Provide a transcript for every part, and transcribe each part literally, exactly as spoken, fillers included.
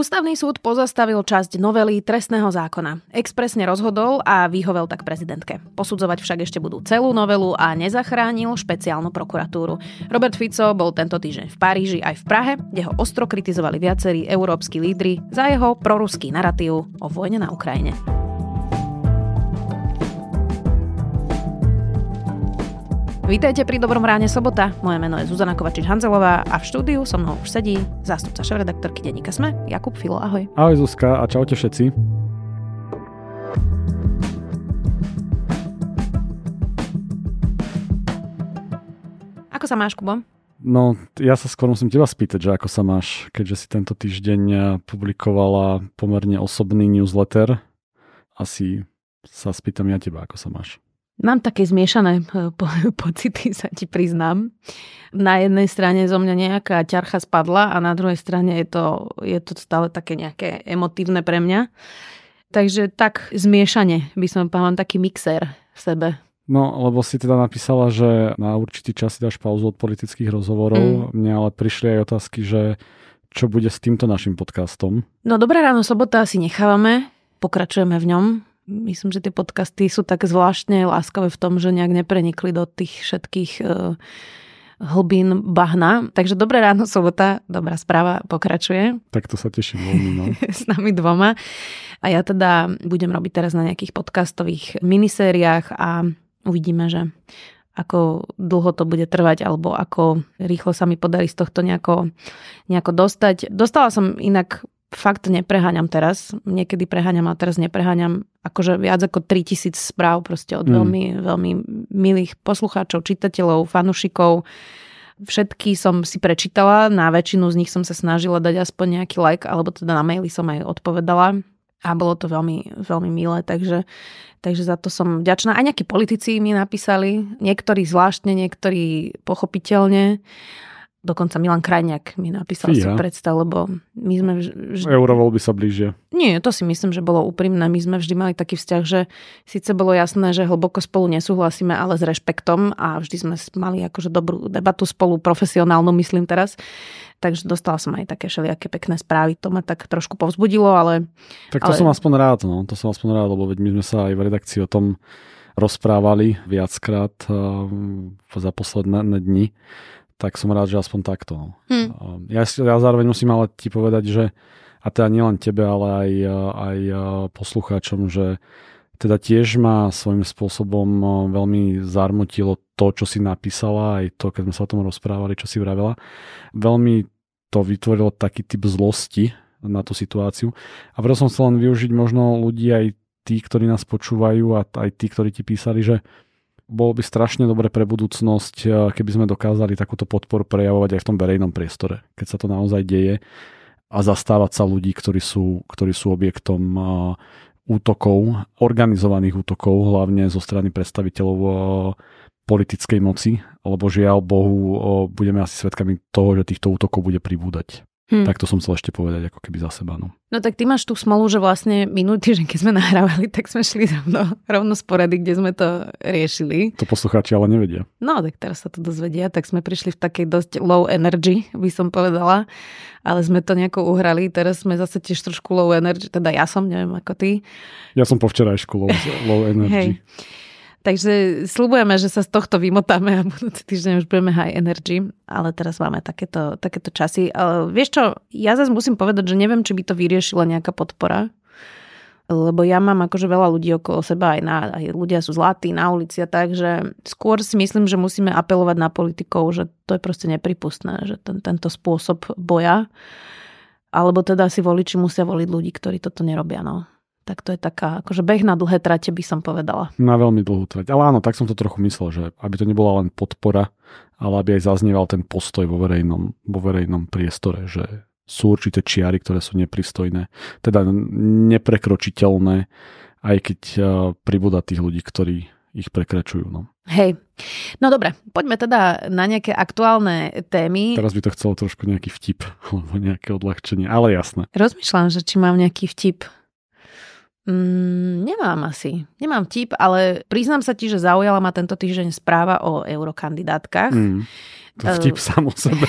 Ústavný súd pozastavil časť novely trestného zákona. Expresne rozhodol a vyhovel tak prezidentke. Posudzovať však ešte budú celú novelu a nezachránil špeciálnu prokuratúru. Robert Fico bol tento týždeň v Paríži aj v Prahe, kde ho ostro kritizovali viacerí európski lídri za jeho proruský naratív o vojne na Ukrajine. Vítajte pri Dobrom ráne sobota. Moje meno je Zuzana Kovačič Hanzelová a v štúdiu so mnou už sedí zástupca šéfredaktorky denníka es em e Jakub Filo. Ahoj. Ahoj Zuzka a čaute všetci. Ako sa máš, Kubo? No, ja sa skôr musím teba spýtať, že ako sa máš, keďže si tento týždeň publikovala pomerne osobný newsletter. Asi sa spýtam ja teba, ako sa máš. Mám také zmiešané po- pocity, sa ti priznám. Na jednej strane zo mňa nejaká ťarcha spadla a na druhej strane je to, je to stále také nejaké emotívne pre mňa. Takže tak zmiešane by som povedala, taký mixér v sebe. No, lebo si teda napísala, že na určitý čas si dáš pauzu od politických rozhovorov. Mm. Mne ale prišli aj otázky, že čo bude s týmto našim podcastom. No, Dobré ráno sobota si nechávame, pokračujeme v ňom. Myslím, že tie podcasty sú tak zvláštne láskavé v tom, že nejak neprenikli do tých všetkých uh, hlbín bahna. Takže Dobré ráno, sobota, dobrá správa, pokračuje. Tak to sa teším veľmi, no. S nami dvoma. A ja teda budem robiť teraz na nejakých podcastových minisériách a uvidíme, že ako dlho to bude trvať alebo ako rýchlo sa mi podarí z tohto nejako, nejako dostať. Dostala som inak... Fakt nepreháňam teraz, niekedy preháňam a teraz nepreháňam, akože viac ako tritisíc správ proste od mm. veľmi, veľmi milých poslucháčov, čitateľov, fanúšikov. Všetky som si prečítala, na väčšinu z nich som sa snažila dať aspoň nejaký like, alebo teda na maily som aj odpovedala a bolo to veľmi, veľmi milé, takže, takže za to som vďačná. Aj nejakí politici mi napísali, niektorí zvláštne, niektorí pochopiteľne. Dokonca Milan Krajniak mi napísal si predstav, lebo my sme... Vž... Eurovoľby sa blížia. Nie, to si myslím, že bolo úprimné. My sme vždy mali taký vzťah, že síce bolo jasné, že hlboko spolu nesúhlasíme, ale s rešpektom a vždy sme mali akože dobrú debatu spolu, profesionálnu myslím teraz. Takže dostala som aj také všelijaké pekné správy. To ma tak trošku povzbudilo, ale... Tak to ale... som aspoň rád, no. To som aspoň rád, lebo veď my sme sa aj v redakcii o tom rozprávali viackrát za posledné dni. Tak som rád, že aspoň takto. Hmm. Ja, ja zároveň musím ale ti povedať, že a teda nielen tebe, ale aj, aj poslucháčom, že teda tiež ma svojím spôsobom veľmi zarmotilo to, čo si napísala, aj to, keď sme sa o tom rozprávali, čo si vravela. Veľmi to vytvorilo taký typ zlosti na tú situáciu. A preto som chcel len využiť možno ľudí, aj tí, ktorí nás počúvajú a aj tí, ktorí ti písali, že bolo by strašne dobre pre budúcnosť, keby sme dokázali takúto podporu prejavovať aj v tom verejnom priestore, keď sa to naozaj deje a zastávať sa ľudí, ktorí sú, ktorí sú objektom útokov, organizovaných útokov, hlavne zo strany predstaviteľov politickej moci, lebo žiaľ Bohu, budeme asi svedkami toho, že týchto útokov bude pribúdať. Hmm. Tak to som chcel ešte povedať, ako keby za seba. No. no tak ty máš tú smolu, že vlastne minulý týždeň, keď sme nahrávali, tak sme šli rovno, rovno z porady, kde sme to riešili. To poslucháči ale nevedia. No tak teraz sa to dozvedia, tak sme prišli v takej dosť low energy, by som povedala, ale sme to nejako uhrali. Teraz sme zase tiež trošku low energy, teda ja som, neviem ako ty. Ja som po včerajšku low, low energy. Hej. Takže sľubujeme, že sa z tohto vymotáme a budúci týždeň už budeme high energy, ale teraz máme takéto, takéto časy. Ale vieš čo, ja zase musím povedať, že neviem, či by to vyriešila nejaká podpora, lebo ja mám akože veľa ľudí okolo seba, aj, na, aj ľudia sú zlatí na ulici a tak, že skôr si myslím, že musíme apelovať na politikov, že to je proste nepripustné, že ten, tento spôsob boja, alebo teda si voliči musia voliť ľudí, ktorí toto nerobia, no. Tak to je taká, akože beh na dlhé trate by som povedala. Na veľmi dlhú trate. Ale áno, tak som to trochu myslel, že aby to nebola len podpora, ale aby aj zaznieval ten postoj vo verejnom, vo verejnom priestore, že sú určité čiary, ktoré sú nepristojné, teda neprekročiteľné, aj keď pribúda tých ľudí, ktorí ich prekračujú. No. Hej. No dobre, poďme teda na nejaké aktuálne témy. Teraz by to chcelo trošku nejaký vtip, alebo nejaké odľahčenie, ale jasné. Rozmýšľam, že či mám nejaký vtip. Mm, nemám asi. Nemám tip, ale priznám sa ti, že zaujala ma tento týždeň správa o eurokandidátkach. Mm, to vtip uh, sám o sebe.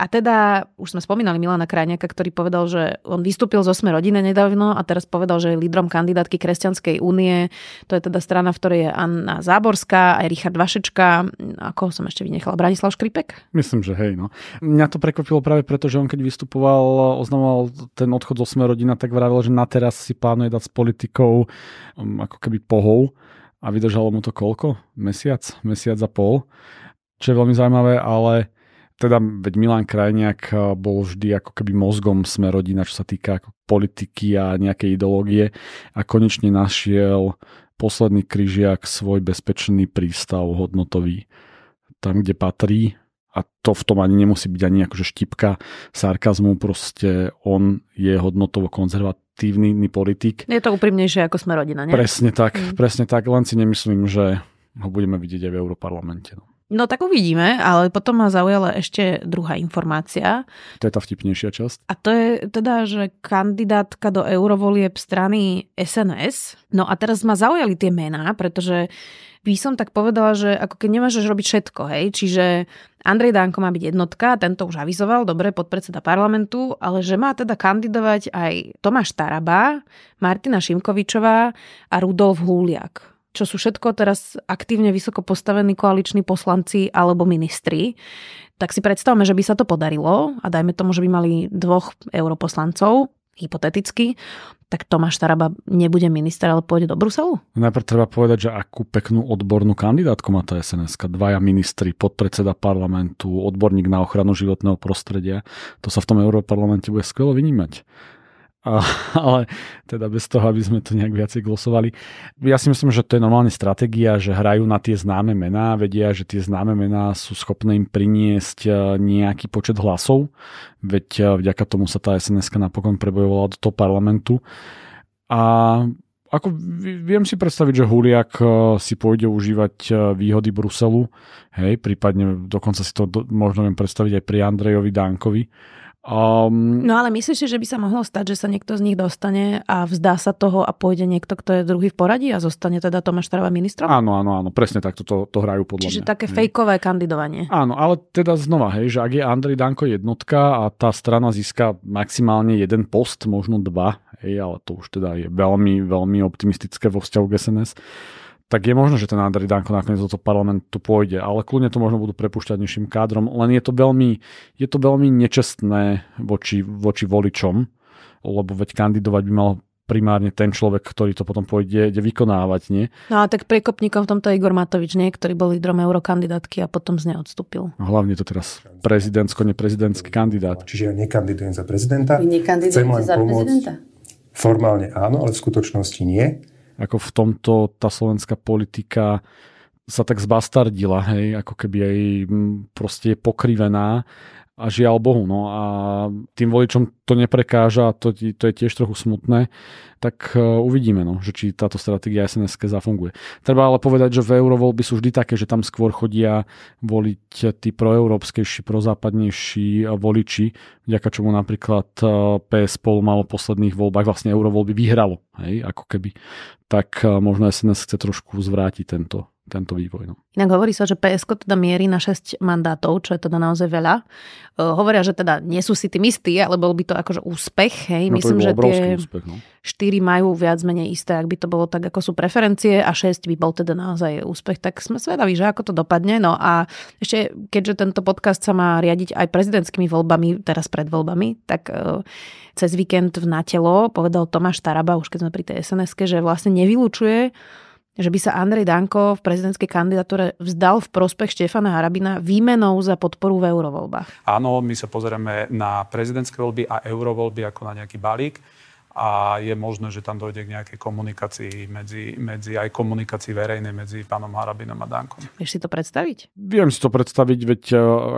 A teda, už sme spomínali Milana Krajniaka, ktorý povedal, že on vystúpil zo Sme rodina nedávno a teraz povedal, že je lídrom kandidátky Kresťanskej únie. To je teda strana, v ktorej je Anna Záborská, aj Richard Vašečka. A koho som ešte vynechala? Branislav Škripek? Myslím, že hej, no. Mňa to prekvapilo práve preto, že on keď vystupoval, oznamoval ten odchod zo Sme rodina, tak vravil, že na teraz si plánuje dať s politikou ako keby pohov. A vydržalo mu to koľko? Mesiac? Mesiac a pol? Čo je veľmi zaujímavé, ale teda veď Milan Krajniak bol vždy ako keby mozgom Sme rodina, čo sa týka politiky a nejakej ideológie a konečne našiel posledný križiak svoj bezpečný prístav hodnotový tam, kde patrí, a to v tom ani nemusí byť ani akože štipka sarkazmu, proste on je hodnotovo konzervatívny politik. Je to úprimnejšie ako Sme rodina, nie? Presne tak, mm. presne tak, len si nemyslím, že ho budeme vidieť aj v Europarlamente. No tak uvidíme, ale potom ma zaujala ešte druhá informácia. To je tá vtipnejšia časť. A to je teda, že kandidátka do eurovolieb strany es en es. No a teraz ma zaujali tie mená, pretože by som tak povedala, že ako keď nemáš robiť všetko, hej, čiže Andrej Dánko má byť jednotka, tento už avizoval, dobre, podpredseda parlamentu, ale že má teda kandidovať aj Tomáš Taraba, Martina Šimkovičová a Rudolf Huliak, čo sú všetko teraz aktívne vysoko postavení koaliční poslanci alebo ministri, tak si predstavme, že by sa to podarilo a dajme tomu, že by mali dvoch europoslancov, hypoteticky, tak Tomáš Taraba nebude minister, ale pôjde do Bruselu? Najprv treba povedať, že akú peknú odbornú kandidátku má tá es en eska. Dvaja ministri, podpredseda parlamentu, odborník na ochranu životného prostredia. To sa v tom europarlamente bude skvelo vynímať. A, ale teda bez toho, aby sme to nejak viacej glosovali. Ja si myslím, že to je normálne stratégia, že hrajú na tie známe mená, vedia, že tie známe mená sú schopné im priniesť nejaký počet hlasov, veď vďaka tomu sa tá es en eska napokon prebojovala do toho parlamentu. A ako viem si predstaviť, že Huliak si pôjde užívať výhody Bruselu, hej, prípadne dokonca si to do, možno viem predstaviť aj pri Andrejovi Dánkovi. Um, no ale myslíš, že by sa mohlo stať, že sa niekto z nich dostane a vzdá sa toho a pôjde niekto, kto je druhý v poradí a zostane teda Tomáš Taraba ministrom? Áno, áno, áno, presne tak, to, to hrajú podľa Čiže mňa. Čiže také hej. Fejkové kandidovanie. Áno, ale teda znova, hej, že ak je Andrej Danko jednotka a tá strana získa maximálne jeden post, možno dva, hej, ale to už teda je veľmi, veľmi optimistické vo vzťahu k es en es, tak je možno, že ten Andrej Danko nakoniec do toho parlamentu pôjde, ale kľudne to možno budú prepušťať nižším kádrom, len je to veľmi, je to veľmi nečestné voči, voči voličom, lebo veď kandidovať by mal primárne ten človek, ktorý to potom pôjde vykonávať, nie? No a tak priekopníkom v tomto Igor Matovič, nie? Ktorý bol lídrom eurokandidátky a potom z nej odstúpil. Hlavne to teraz prezidentsko-neprezidentský kandidát. Čiže ja nekandidujem za prezidenta. Vy nekandidujete za prezidenta? Formálne áno, ale v skutočnosti nie. Ako v tomto tá slovenská politika sa tak zbastardila, hej, ako keby aj proste je pokrivená a žiaľ Bohu, no a tým voličom to neprekáža, to, to je tiež trochu smutné, tak uvidíme, no, že či táto stratégia es en eska zafunguje. Treba ale povedať, že v eurovoľby sú vždy také, že tam skôr chodia voliť tí proeurópskejší, prozápadnejší voliči, vďaka čomu napríklad pé es spolu malo v posledných voľbách, vlastne eurovoľby vyhralo, hej, ako keby. Tak možno es en es chce trošku zvrátiť tento tento vývoj. No. Inak hovorí sa, že pé esko teda mierí na šesť mandátov, čo je teda naozaj veľa. Uh, hovoria, že teda nie sú si tým istí, ale bol by to akože úspech. Hej. No, myslím, že tie úspech, no. štyri majú viac menej isté, ak by to bolo tak, ako sú preferencie, a šesť by bol teda naozaj úspech. Tak sme zvedaví, že ako to dopadne. No a ešte, keďže tento podcast sa má riadiť aj prezidentskými voľbami, teraz pred voľbami, tak uh, cez víkend v Natelo povedal Tomáš Taraba, už keď sme pri tej es en eske, že vlastne nevylučuje, že by sa Andrej Danko v prezidentskej kandidatúre vzdal v prospech Štefana Harabina výmenou za podporu v eurovoľbách. Áno, my sa pozrieme na prezidentské voľby a eurovoľby ako na nejaký balík a je možné, že tam dojde k nejakej komunikácii medzi, medzi aj komunikácii verejnej medzi pánom Harabinom a Dankom. Vieš si to predstaviť? Viem si to predstaviť, veď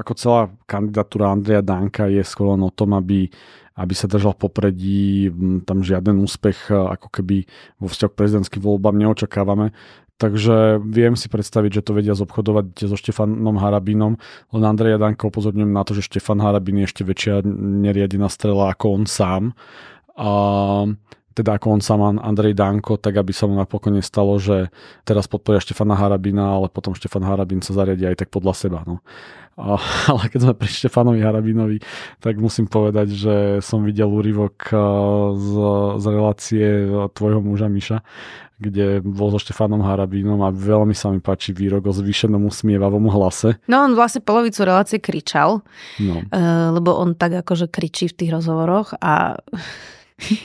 ako celá kandidatúra Andreja Danka je skoro o tom, aby aby sa držal popredí, tam žiaden úspech ako keby vo vzťahu k prezidentským voľbám neočakávame. Takže viem si predstaviť, že to vedia zobchodovať so Štefanom Harabinom, len Andreja Danka upozorňujem na to, že Štefan Harabin je ešte väčšia neriadená strela ako on sám. A teda ako on sám Andrej Dánko, tak aby sa mu napokon nestalo, že teraz podporia Štefana Harabina, ale potom Štefan Harabin sa zariadia aj tak podľa seba. No. A, ale keď sme pri Štefanovi Harabinovi, tak musím povedať, že som videl úryvok z, z relácie tvojho muža Miša, kde bol so Štefanom Harabinom a veľmi sa mi páči výrok o zvýšenom usmievavom hlase. No on vlastne polovicu relácie kričal, no. Lebo on tak akože kričí v tých rozhovoroch a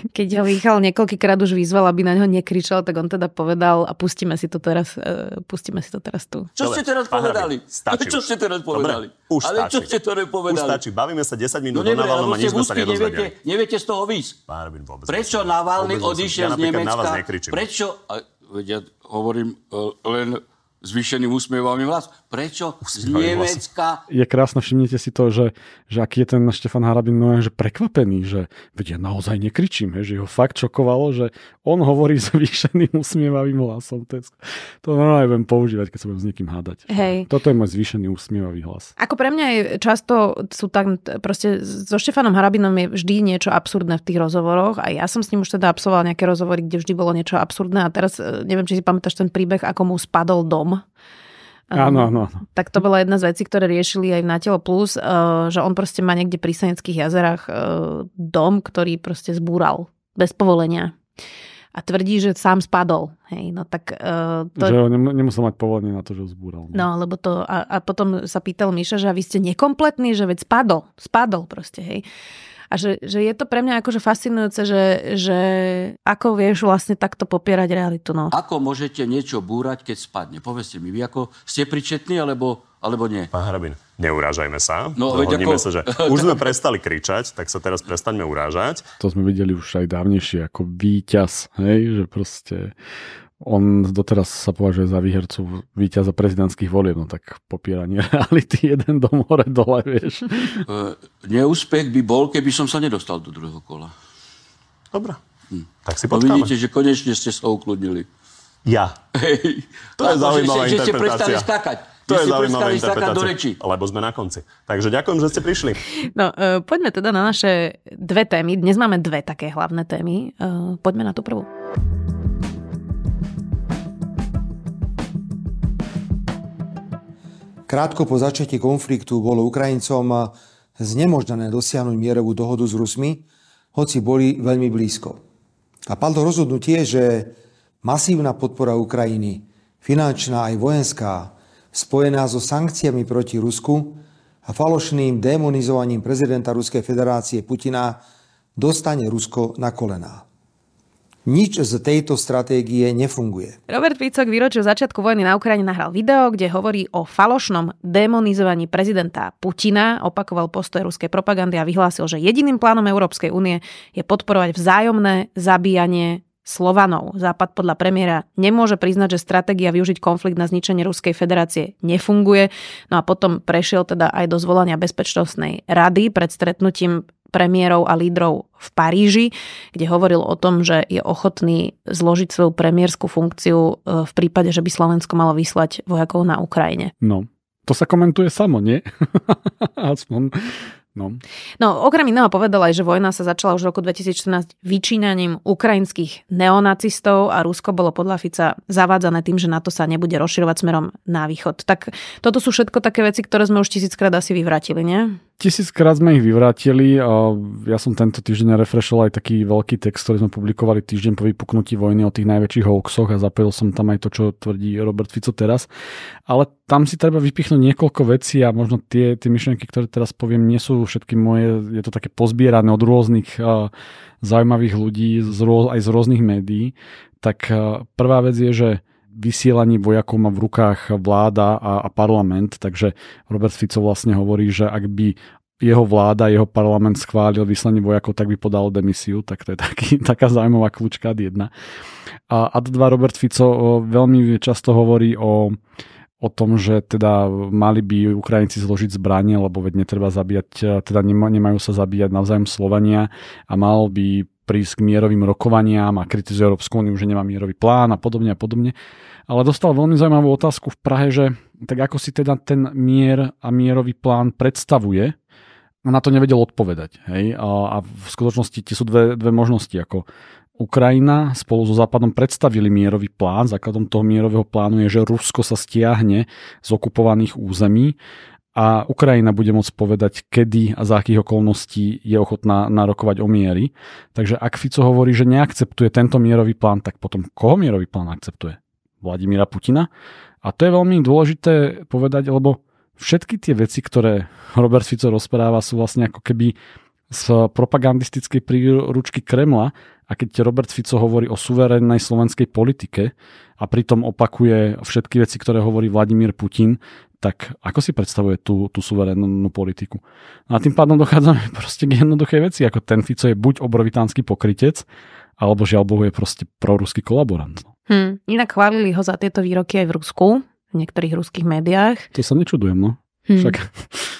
keď ho Michal niekoľkýkrát už vyzval, aby na neho nekričal, tak on teda povedal a pustíme si to teraz, uh, pustíme si to teraz tu. Čo ste teraz povedali? Stačí. Čo ste teraz povedali? Dobre, ale čo ste teraz povedali? Už stačí. Bavíme sa desať minút no, o Navaľnom a nič sme sa nedozvedeli. Neviete z toho výsť. Prečo Navaľnyj odišiel z Nemecka? Prečo? A, ja hovorím len zvýšeným usmievavým hlas. Prečo z Nemecka? Je krásne, všimnite si to, že, že aký je ten Štefan Harabin, no je, že prekvapený, že veď ja naozaj nekričím, že ho fakt šokovalo, že on hovorí zvýšeným usmievavým hlasom. To, to no, aj budem používať, keď sa budem s niekým hádať. Hej. Toto je môj zvýšený usmievavý hlas. Ako pre mňa je často, sú tak proste so Štefanom Harabinom je vždy niečo absurdné v tých rozhovoroch a ja som s ním už teda absolvoval nejaké rozhovory, kde vždy bolo niečo absurdné a teraz neviem, či si pamätáš ten príbeh, ako mu spadol dom. Áno, áno. Tak to bola jedna z vecí, ktoré riešili aj v Na telo plus, že on proste má niekde pri Seneckých jazerách dom, ktorý proste zbúral bez povolenia. A tvrdí, že sám spadol. Hej, no tak, uh, to... Že ho nemusel mať povolenie na to, že ho zbúral. No, lebo to... A, a potom sa pýtal Miša, že vy ste nekompletní, že veď spadol. Spadol proste, hej. A že, že je to pre mňa akože fascinujúce, že, že ako vieš vlastne takto popierať realitu. No. Ako môžete niečo búrať, keď spadne? Povedzte mi, vy ako ste príčetní, alebo, alebo nie? Pán Harabin, neurážajme sa. No, Dohodníme ako... sa, že už sme prestali kričať, tak sa teraz prestaňme urážať. To sme videli už aj dávnejšie ako víťaz, hej? Že proste... On doteraz sa považuje za výhercu víťaza prezidentských volieb, no tak popieranie reality jeden dom hore dole, vieš. E, neúspech by bol, keby som sa nedostal do druhého kola. Dobre, hm. tak si počkáme. No vidíte, že konečne ste sa ukludnili. Ja. Hej. To je zaujímavá interpretácia. Že ste prestali skákať. To je zaujímavá interpretácia, lebo sme na konci. Takže ďakujem, že ste prišli. No, e, poďme teda na naše dve témy. Dnes máme dve také hlavné témy. E, poďme na tú prvú. Krátko po začiatí konfliktu bolo Ukrajincom znemožnené dosiahnuť mierovú dohodu s Rusmi, hoci boli veľmi blízko. A padlo rozhodnutie, že masívna podpora Ukrajiny, finančná aj vojenská, spojená so sankciami proti Rusku a falošným demonizovaním prezidenta Ruskej federácie Putina dostane Rusko na kolená. Nič z tejto stratégie nefunguje. Robert Fico k výročiu začiatku vojny na Ukrajine nahral video, kde hovorí o falošnom demonizovaní prezidenta Putina, opakoval postoj ruskej propagandy a vyhlásil, že jediným plánom Európskej únie je podporovať vzájomné zabíjanie Slovanov. Západ podľa premiéra nemôže priznať, že stratégia využiť konflikt na zničenie Ruskej federácie nefunguje. No a potom prešiel teda aj do zvolania Bezpečnostnej rady pred stretnutím premiérov a lídrov v Paríži, kde hovoril o tom, že je ochotný zložiť svoju premiérskú funkciu v prípade, že by Slovensko malo vyslať vojakov na Ukrajine. No, to sa komentuje samo, nie? Aspoň... No. no, okrem iného povedal aj, že vojna sa začala už v roku dvetisícštrnásť vyčínaním ukrajinských neonacistov a Rusko bolo podľa Fica zavádzané tým, že NATO sa nebude rozširovať smerom na východ. Tak toto sú všetko také veci, ktoré sme už tisíckrát asi vyvrátili, nie? Tisíckrát sme ich vyvrátili a ja som tento týždeň refreshol aj taký veľký text, ktorý sme publikovali týždeň po vypuknutí vojny o tých najväčších hoaxoch a zapojil som tam aj to, čo tvrdí Robert Fico teraz. Ale tam si treba vypichnúť niekoľko vecí a možno tie, tie myšlienky, ktoré teraz poviem, nie sú všetky moje, je to také pozbierané od rôznych uh, zaujímavých ľudí, z rô, aj z rôznych médií. Tak uh, prvá vec je, že vysielanie vojakov má v rukách vláda a, a parlament, takže Robert Fico vlastne hovorí, že ak by jeho vláda, jeho parlament schválil vyslanie vojakov, tak by podal demisiu, tak to je taký, taká zaujímavá kľúčka jedna. A, a dva Robert Fico veľmi často hovorí o o tom, že teda mali by Ukrajinci zložiť zbranie, lebo veď netreba zabíjať, teda nemajú sa zabíjať navzájom Slovania a mal by prísť k mierovým rokovaniam a kritizuje Európsku úniu, že nemá mierový plán a podobne a podobne. Ale dostal veľmi zaujímavú otázku v Prahe, že tak ako si teda ten mier a mierový plán predstavuje, na to nevedel odpovedať. Hej? A, a v skutočnosti tie sú dve, dve možnosti, ako Ukrajina spolu so Západom predstavili mierový plán. Základom toho mierového plánu je, že Rusko sa stiahne z okupovaných území a Ukrajina bude môcť povedať, kedy a za akých okolností je ochotná narokovať o miery. Takže ak Fico hovorí, že neakceptuje tento mierový plán, tak potom koho mierový plán akceptuje? Vladimíra Putina? A to je veľmi dôležité povedať, lebo všetky tie veci, ktoré Robert Fico rozpráva, sú vlastne ako keby z propagandistickej príručky Kremla, a keď Robert Fico hovorí o suverénnej slovenskej politike a pritom opakuje všetky veci, ktoré hovorí Vladimír Putin, tak ako si predstavuje tú, tú suverénnu politiku? No a tým pádom dochádzame proste k jednoduchej veci, ako ten Fico je buď obrovitánsky pokrytec, alebo žiaľbohu je proste proruský kolaborant. Hmm, inak chválili ho za tieto výroky aj v Rusku, v niektorých ruských médiách. To sa nečudujem, no. Hmm. Však.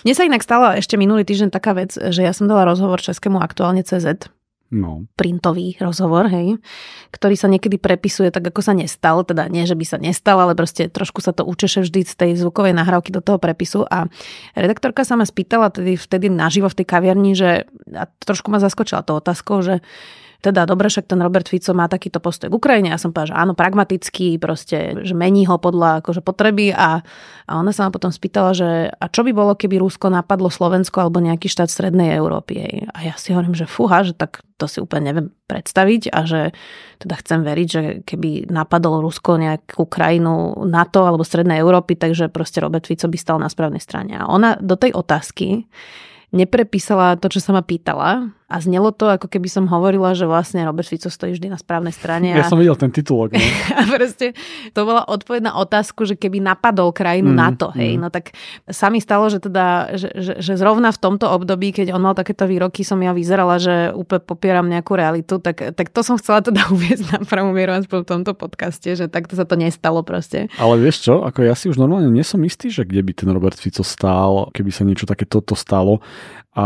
Mne sa inak stala ešte minulý týždeň taká vec, že ja som dala rozhovor českému aktuálne cé zet. No. Printový rozhovor, hej, ktorý sa niekedy prepisuje tak, ako sa nestal. Teda nie, že by sa nestal, ale proste trošku sa to učeše vždy z tej zvukovej nahrávky do toho prepisu. A redaktorka sa ma spýtala tedy, vtedy naživo v tej kaviarni, že a trošku ma zaskočila to otázkou, že teda dobre, však ten Robert Fico má takýto postoj k Ukrajine. Ja som povedala, že áno, pragmatický, proste, že mení ho podľa akože potreby a, a ona sa ma potom spýtala, že a čo by bolo, keby Rusko napadlo Slovensko alebo nejaký štát strednej Európy. A ja si hovorím, že fúha, že tak to si úplne neviem predstaviť a že teda chcem veriť, že keby napadlo Rusko nejakú krajinu NATO alebo strednej Európy, takže proste Robert Fico by stal na správnej strane. A ona do tej otázky neprepísala to, čo sa ma pýtala a znelo to, ako keby som hovorila, že vlastne Robert Fico stojí vždy na správnej strane. A... Ja som videl ten titulok. Ne? A proste to bola odpoveď na otázku, že keby napadol krajinu mm, NATO, hej, mm. no tak sa mi stalo, že teda, že, že, že zrovna v tomto období, keď on mal takéto výroky, som ja vyzerala, že úplne popieram nejakú realitu, tak, tak to som chcela teda uviesť na pravú mieru aspoň v tomto podcaste, že takto sa to nestalo proste. Ale vieš čo, ako ja si už normálne nie som istý, že kde by ten Robert Fico stál, keby sa niečo takéto stalo. A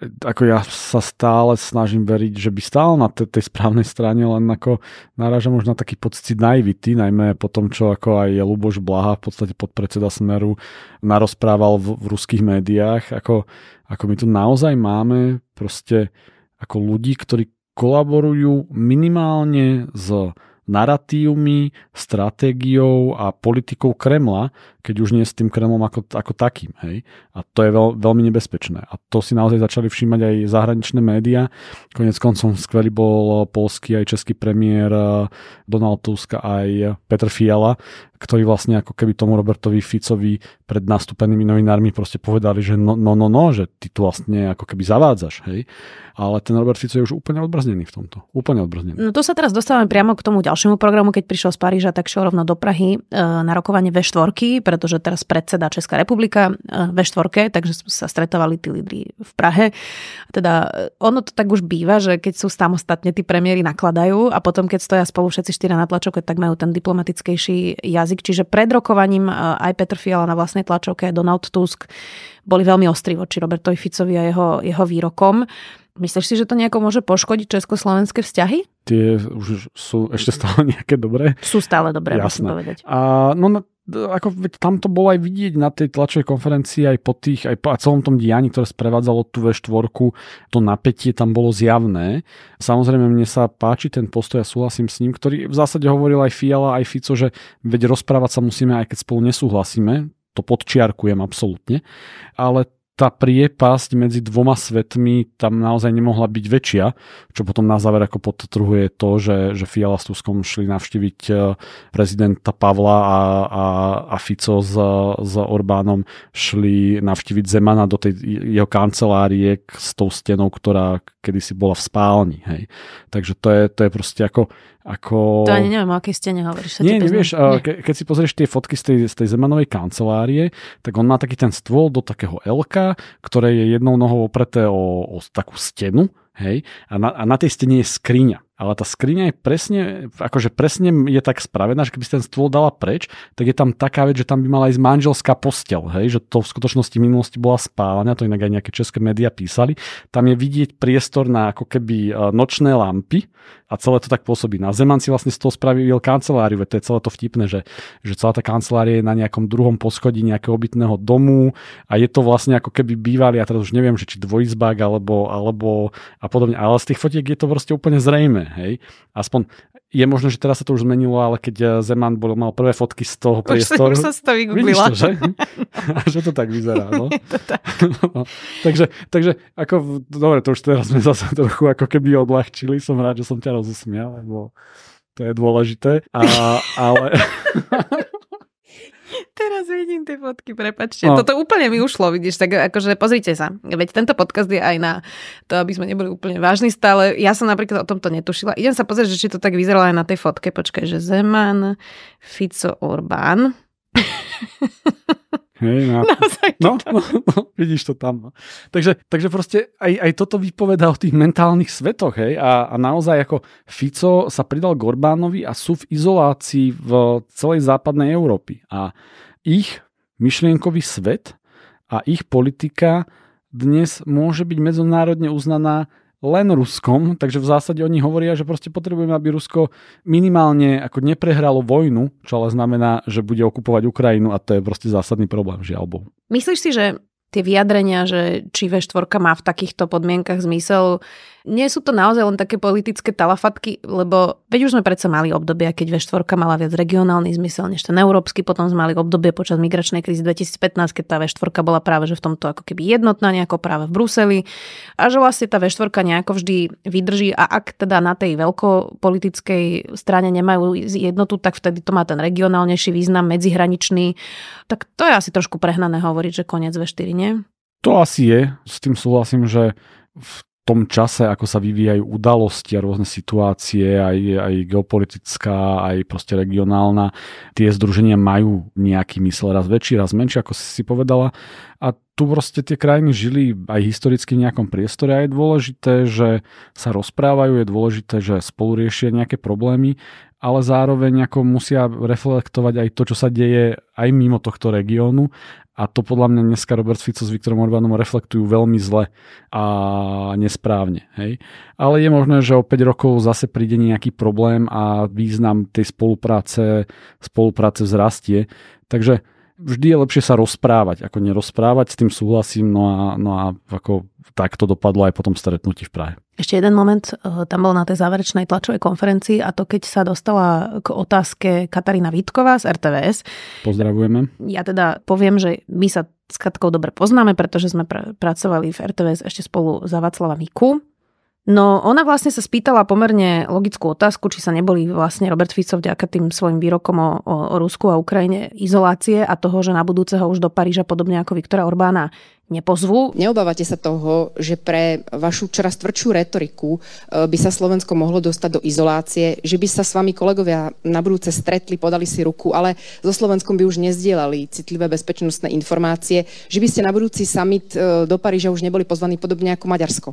ako ja sa stále snažím veriť, že by stál na t- tej správnej strane, len ako narážam už na taký pocit naivity, najmä po tom, čo ako aj Ľuboš Blaha, v podstate podpredseda Smeru, narozprával v, v ruských médiách, ako, ako my tu naozaj máme proste ako ľudí, ktorí kolaborujú minimálne s naratívmi, stratégiou a politikou Kremla, keď už nie s tým Kremlom ako, ako takým. Hej? A to je veľ, veľmi nebezpečné. A to si naozaj začali všímať aj zahraničné médiá. Koniec koncom skvelý bol poľský aj český premiér Donald Tusk aj Petr Fiala, ktorí vlastne ako keby tomu Robertovi Ficovi pred nastúpenými novinármi proste povedali, že no, no, no, no že ty tu vlastne ako keby zavádzaš. Hej? Ale ten Robert Fico je už úplne odbrznený v tomto. Úplne odbrznený. No to sa teraz dostávame priamo k tomu ďalšiemu programu, keď prišiel z Paríža, tak šiel rovno do Prahy na rokovanie vé štyri, pretože teraz predseda Česká republika vé štyri, takže sa stretovali tí lídri v Prahe. Teda ono to tak už býva, že keď sú samostatne tí premiéri nakladajú a potom keď stoja spolu všetci štyria na tlačovke, tak majú ten diplomatickejší jazyk, čiže pred rokovaním aj Petr Fiala na vlastnej tlačovke, Donald Tusk boli veľmi ostrí voči Robertovi Ficovi a jeho, jeho výrokom. Myslíš si, že to nejako môže poškodiť československé vzťahy? Tie už sú ešte stále nejaké dobré. Sú stále dobré, musím povedať. A no, ako tam to bolo aj vidieť na tej tlačovej konferencii aj po tých, aj po celom tom dianí, ktoré sprevádzalo tú vé štyri, to napätie tam bolo zjavné. Samozrejme, mne sa páči ten postoj a súhlasím s ním, ktorý v zásade hovoril aj Fiala, aj Fico, že veď rozprávať sa musíme, aj keď spolu nesúhlasíme. To podčiarkujem absolútne. Ale tá priepasť medzi dvoma svetmi tam naozaj nemohla byť väčšia, čo potom na záver ako podtrhuje to, že, že Fiala s Tuskom šli navštíviť prezidenta Pavla a, a, a Fico s, s Orbánom šli navštíviť Zemana do tej jeho kancelárie s tou stenou, ktorá kedysi bola v spálni. Hej. Takže to je, to je proste ako... Ako... To ani neviem, o akej stene hovoríš. Sa Nie, nevieš, ke, keď si pozrieš tie fotky z tej, z tej Zemanovej kancelárie, tak on má taký ten stôl do takého elka, ktoré je jednou nohou opreté o, o takú stenu, hej, a na, a na tej stene je skriňa. Ale tá skriňa je presne, akože presne je tak spravená, že keby si ten stôl dala preč, tak je tam taká vec, že tam by mala ísť manželská posteľ, hej, že to v skutočnosti v minulosti bola spálňa, to inak aj nejaké české médiá písali. Tam je vidieť priestor na ako keby nočné lampy a celé to tak pôsobí. Na Zeman si vlastne z toho spravil kanceláriu, to je celé to vtipné, že, že celá tá kancelária je na nejakom druhom poschodí nejakého obytného domu a je to vlastne ako keby bývalý, ja teraz už neviem, že či dvojizbák alebo, alebo a podobne, ale z tých fotiek je to proste úplne zrejmé. podobne. Hej? Aspoň je možno, že teraz sa to už zmenilo, ale keď Zeman bol, mal prvé fotky z toho priestoru. Už som si to vygooglila. Vidíš to, že? A že to tak vyzerá. No? To tak. No. Takže, takže ako, dobre, to už teraz sme zase trochu ako keby odľahčili. Som rád, že som ťa rozusmial, lebo to je dôležité. A, ale... Teraz vidím tie fotky, prepáčte. No. Toto úplne mi ušlo, vidíš, tak akože pozrite sa. Veď tento podcast je aj na to, aby sme neboli úplne vážni stále. Ja som napríklad o tomto netušila. Idem sa pozrieť, že či to tak vyzeralo aj na tej fotke. Počkaj, že Zeman, Fico, Orbán. Hej, no, no, no, no, vidíš to tam. No. Takže, takže proste aj, aj toto vypovedá o tých mentálnych svetoch. Hej? A, a naozaj ako Fico sa pridal k Orbánovi a sú v izolácii v celej západnej Európy. A ich myšlienkový svet a ich politika dnes môže byť medzinárodne uznaná len Ruskom, takže v zásade oni hovoria, že proste potrebujeme, aby Rusko minimálne ako neprehralo vojnu, čo ale znamená, že bude okupovať Ukrajinu a to je proste zásadný problém, žiaľ Bohu. Myslíš si, že tie vyjadrenia, že či vé štyri má v takýchto podmienkach zmysel, nie sú to naozaj len také politické talafatky, lebo veď už sme predsa mali obdobia, keď vé štyri mala viac regionálny zmysel než ten európsky, potom sme mali obdobie počas migračnej krízy dvetisícpätnásť, keď tá vé štyri bola práve že v tomto ako keby jednotná nejako práve v Bruseli a že vlastne tá vé štyri nejako vždy vydrží a ak teda na tej veľkopolitickej strane nemajú jednotu, tak vtedy to má ten regionálnejší význam, medzihraničný. Tak to je asi trošku prehnané hovoriť, že koniec vé štyri, nie? To asi je, s tým súhlasím, že v V tom čase, ako sa vyvíjajú udalosti a rôzne situácie, aj, aj geopolitická, aj proste regionálna, tie združenia majú nejaký mysel, raz väčší, raz menší, ako si si povedala. A tu proste tie krajiny žili aj historicky v nejakom priestore a je dôležité, že sa rozprávajú, je dôležité, že spolu riešia nejaké problémy, ale zároveň ako musia reflektovať aj to, čo sa deje aj mimo tohto regiónu. A to podľa mňa dneska Robert Fico s Viktorom Orbánom reflektujú veľmi zle a nesprávne. Hej? Ale je možné, že o päť rokov zase príde nejaký problém a význam tej spolupráce, spolupráce vzrastie. Takže vždy je lepšie sa rozprávať, ako nerozprávať, s tým súhlasím, no a, no a ako tak to dopadlo aj po tom stretnutí v Prahe. Ešte jeden moment, tam bol na tej záverečnej tlačovej konferencii a to, keď sa dostala k otázke Katarína Vítková z er té vé es. Pozdravujeme. Ja teda poviem, že my sa s Katkou dobre poznáme, pretože sme pr- pracovali v er té vé es ešte spolu za Václava Miku. No ona vlastne sa spýtala pomerne logickú otázku, či sa neboli vlastne Robert Fico vďaka tým svojim výrokom o, o Rusku a Ukrajine izolácie a toho, že na budúceho už do Paríža podobne ako Viktora Orbána nepozvú. Neobávate sa toho, že pre vašu čoraz tvrdšiu retoriku by sa Slovensko mohlo dostať do izolácie, že by sa s vami kolegovia na budúce stretli, podali si ruku, ale so Slovenskom by už nezdielali citlivé bezpečnostné informácie, že by ste na budúci summit do Paríža už neboli pozvaní podobne ako Maďarsko?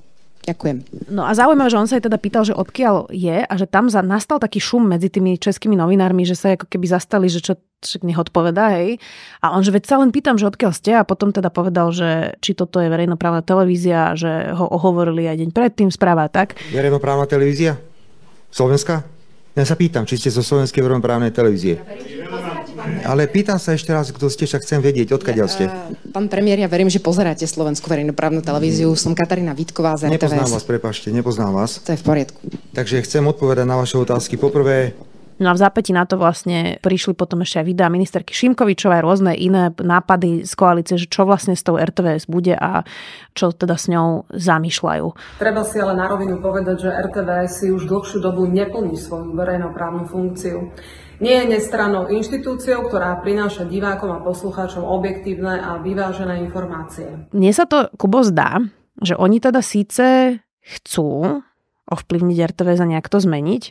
Ďakujem. No a zaujímavé, že on sa aj teda pýtal, že odkiaľ je a že tam za, nastal taký šum medzi tými českými novinármi, že sa ako keby zastali, že čo však nech odpovedá, hej. A on, že veď sa len pýtam, že odkiaľ ste a potom teda povedal, že či toto je verejnoprávna televízia, že ho ohovorili aj deň predtým, správa tak. Verejnoprávna televízia? Slovenská? Ja sa pýtam, či ste zo Slovenskej verejnoprávnej televízie. Ale pýtam sa ešte raz, kto ste, však chcem vedieť, odkiaľ ste. Pán premiér, ja verím, že pozeráte Slovenskú verejnoprávnu televíziu. Som Katarína Vítková z er té vé es. Nepoznám vás, prepáčte, nepoznám vás. To je v poriadku. Takže chcem odpovedať na vaše otázky. Poprvé... No a v zápäti na to vlastne prišli potom ešte aj videá ministerky Šimkovičovej, rôzne iné nápady z koalície, že čo vlastne s tou er té vé es bude a čo teda s ňou zamýšľajú. Treba si ale na rovinu povedať, že er té vé es si už dlhšiu dobu neplní svoju verejnoprávnu funkciu. Nie je nestrannou inštitúciou, ktorá prináša divákom a poslucháčom objektívne a vyvážené informácie. Mne sa to, Kubo, zdá, že oni teda síce chcú ovplyvniť er té vé es a nejak to zmeniť,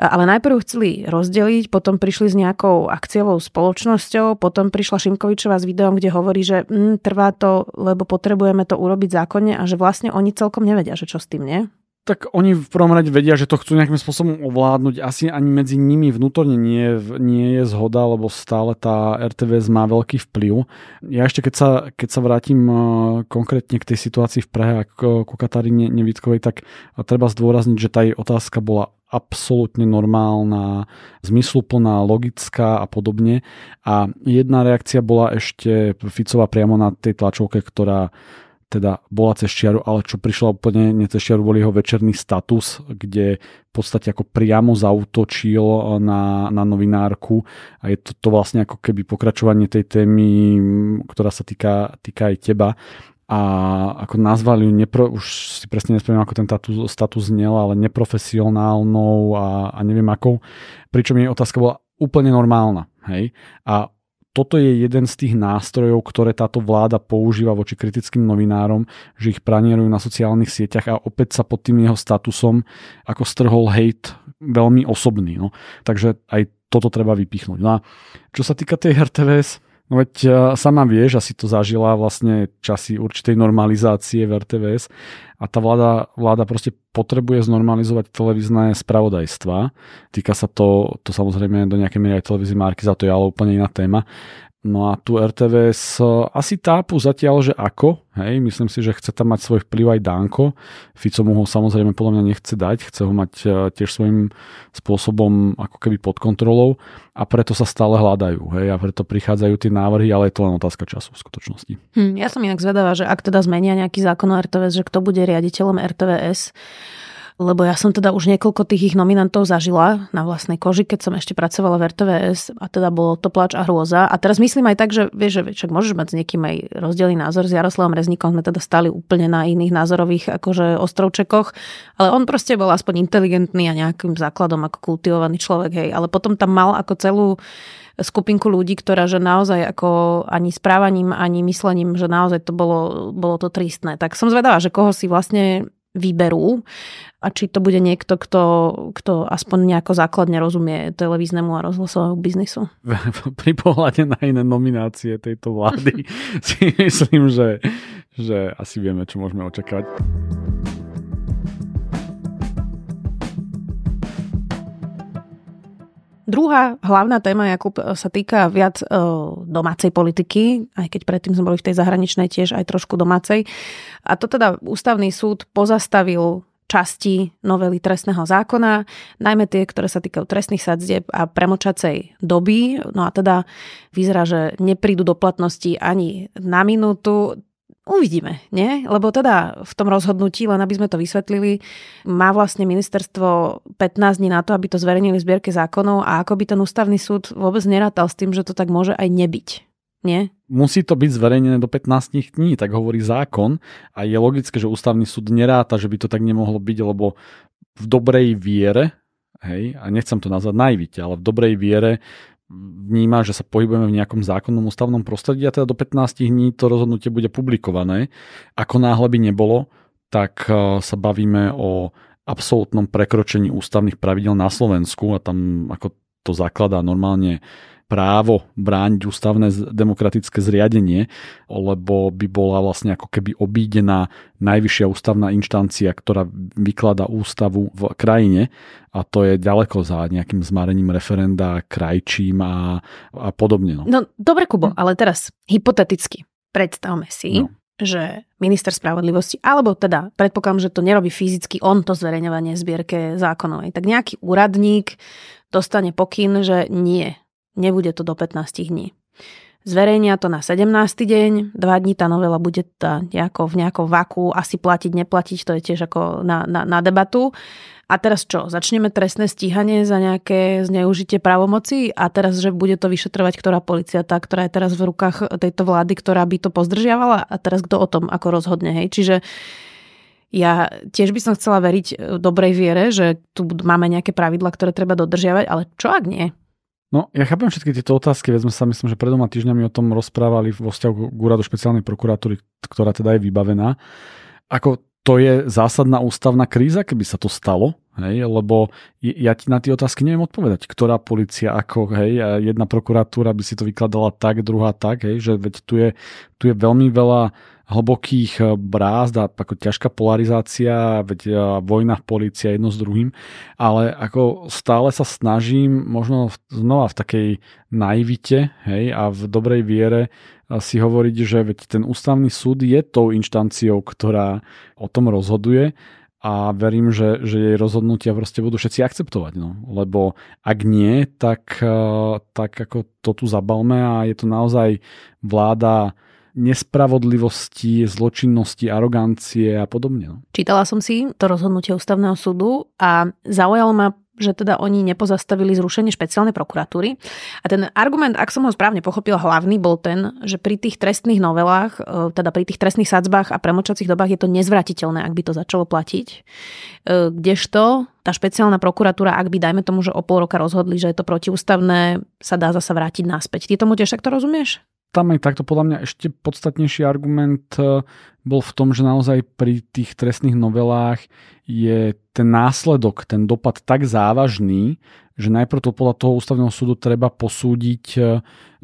ale najprv chceli rozdeliť, potom prišli s nejakou akciovou spoločnosťou, potom prišla Šimkovičová s videom, kde hovorí, že mm, trvá to, lebo potrebujeme to urobiť zákonne a že vlastne oni celkom nevedia, že čo s tým, nie? Tak oni v prvom rade vedia, že to chcú nejakým spôsobom ovládnuť. Asi ani medzi nimi vnútorne nie, nie je zhoda, lebo stále tá er té vé es má veľký vplyv. Ja ešte keď sa, keď sa vrátim konkrétne k tej situácii v Prahe a ku Kataríne Vítkovej, tak treba zdôrazniť, že tá jej otázka bola absolútne normálna, zmysluplná, logická a podobne. A jedna reakcia bola ešte Ficová priamo na tej tlačovke, ktorá teda bola cez čiaru, ale čo prišlo úplne nie cez čiaru, bol jeho večerný status, kde v podstate ako priamo zaútočil na, na novinárku, a je to, to vlastne ako keby pokračovanie tej témy, ktorá sa týka, týka aj teba. A ako nazvali ju, nepro, už si presne nespomínam, ako ten status, status znel, ale neprofesionálnou a, a neviem akou. Pričom jej otázka bola úplne normálna. Hej? A toto je jeden z tých nástrojov, ktoré táto vláda používa voči kritickým novinárom, že ich pranierujú na sociálnych sieťach, a opäť sa pod tým jeho statusom ako strhol hejt veľmi osobný. No. Takže aj toto treba vypichnúť. No a čo sa týka tej er té vé es, no veď sama vieš, asi to zažila vlastne časy určitej normalizácie v er té vé es, a tá vláda, vláda proste potrebuje znormalizovať televízne spravodajstva. Týka sa to, to samozrejme do nejakej miery aj televízie Marky, za to je ale úplne iná téma. No a tu er té vé es asi tápu zatiaľ, že ako, hej, myslím si, že chce tam mať svoj vplyv aj Dánko. Fico mu ho samozrejme podľa mňa nechce dať, chce ho mať tiež svojím spôsobom ako keby pod kontrolou, a preto sa stále hľadajú, hej, a preto prichádzajú tie návrhy, ale je to len otázka času v skutočnosti. Hm, ja som inak zvedavá, že ak teda zmenia nejaký zákon o er té vé es, že kto bude riaditeľom er té vé es, lebo ja som teda už niekoľko tých ich nominantov zažila na vlastnej koži, keď som ešte pracovala v er té vé es, a teda bolo to pláč a hrôza. A teraz myslím aj tak, že vieš, že však môžeš mať s niekým aj rozdielný názor. S Jaroslavom Rezníkom sme teda stali úplne na iných názorových akože ostrovčekoch, ale on proste bol aspoň inteligentný a nejakým základom ako kultivovaný človek, hej. Ale potom tam mal ako celú skupinku ľudí, ktorá že naozaj ako ani správaním, ani myslením, že naozaj to bolo, bolo to tristné. Tak som zvedavá, že koho si vlastne výberú a či to bude niekto, kto, kto aspoň nejako základne rozumie televíznemu a rozhlasovému biznisu. Pri pohľade na iné nominácie tejto vlády si myslím, že, že asi vieme, čo môžeme očakávať. Druhá hlavná téma, Jakub, sa týka viac domácej politiky, aj keď predtým sme boli v tej zahraničnej tiež aj trošku domácej. A to teda Ústavný súd pozastavil časti novely trestného zákona, najmä tie, ktoré sa týkajú trestných sadzieb a premlčacej doby. No a teda vyzerá, že neprídu do platnosti ani na minútu. Uvidíme, nie? Lebo teda v tom rozhodnutí, len aby sme to vysvetlili, má vlastne ministerstvo pätnásť dní na to, aby to zverejnili v zbierke zákonov, a ako by ten Ústavný súd vôbec nerátal s tým, že to tak môže aj nebyť, nie? Musí to byť zverejnené do pätnásť dní, tak hovorí zákon, a je logické, že Ústavný súd neráta, že by to tak nemohlo byť, lebo v dobrej viere, hej, a nechcem to nazvať naivite, ale v dobrej viere vníma, že sa pohybujeme v nejakom zákonnom ústavnom prostredí, a teda do pätnásť dní to rozhodnutie bude publikované. Ako náhle by nebolo, tak sa bavíme o absolútnom prekročení ústavných pravidel na Slovensku, a tam ako to zakladá normálne právo brániť ústavné demokratické zriadenie, lebo by bola vlastne ako keby obídená najvyššia ústavná inštancia, ktorá vykladá ústavu v krajine, a to je ďaleko za nejakým zmarením referenda, krajčím a, a podobne. No, no dobre, Kubo, ale teraz hypoteticky predstavme si, no, že minister spravodlivosti, alebo teda predpokladám, že to nerobí fyzicky on, to zverejňovanie zbierke zákonovej, tak nejaký úradník dostane pokyn, že nie, nebude to do pätnásť dní. Zverejnia to na sedemnásty deň, dva dní tá novela bude tá nejako, v nejakom vaku, asi platiť, neplatiť, to je tiež ako na, na, na debatu. A teraz čo? Začneme trestné stíhanie za nejaké zneužitie právomoci, a teraz, že bude to vyšetrovať ktorá polícia, tá, ktorá je teraz v rukách tejto vlády, ktorá by to pozdržiavala, a teraz kto o tom ako rozhodne, hej? Čiže ja tiež by som chcela veriť v dobrej viere, že tu máme nejaké pravidlá, ktoré treba dodržiavať, ale čo ak nie? No, ja chápem všetky tieto otázky, veď sme sa, myslím, že pred dvoma týždňami o tom rozprávali vo vzťahu k úradu špeciálnej prokuratúry, ktorá teda je vybavená. Ako to je zásadná ústavná kríza, keby sa to stalo, hej, lebo ja ti na tie otázky neviem odpovedať, ktorá polícia ako, hej, a jedna prokuratúra by si to vykladala tak, druhá tak, hej, že veď tu je, tu je veľmi veľa hlbokých brázd a ako ťažká polarizácia, veď vojna v polícii jedno s druhým, ale ako stále sa snažím možno znova v takej naivite, hej, a v dobrej viere si hovoriť, že veď ten Ústavný súd je tou inštanciou, ktorá o tom rozhoduje, a verím, že, že jej rozhodnutia proste budú všetci akceptovať, no. Lebo ak nie, tak, tak ako to tu zabalme, a je to naozaj vláda nespravodlivosti, zločinnosti, arogancie a podobne. Čítala som si to rozhodnutie Ústavného súdu a zaujalo ma, že teda oni nepozastavili zrušenie špeciálnej prokuratúry. A ten argument, ak som ho správne pochopila, hlavný bol ten, že pri tých trestných novelách, teda pri tých trestných sadzbách a premlčacích dobách je to nezvratiteľné, ak by to začalo platiť. Kdežto tá špeciálna prokuratúra, ak by, dajme tomu, že o pol roka rozhodli, že je to protiústavné, sa dá zasa vrátiť naspäť. Ty tomu tiež takto rozumieš? Tam aj takto podľa mňa ešte podstatnejší argument bol v tom, že naozaj pri tých trestných novelách je ten následok, ten dopad tak závažný, že najprv to podľa toho Ústavného súdu treba posúdiť,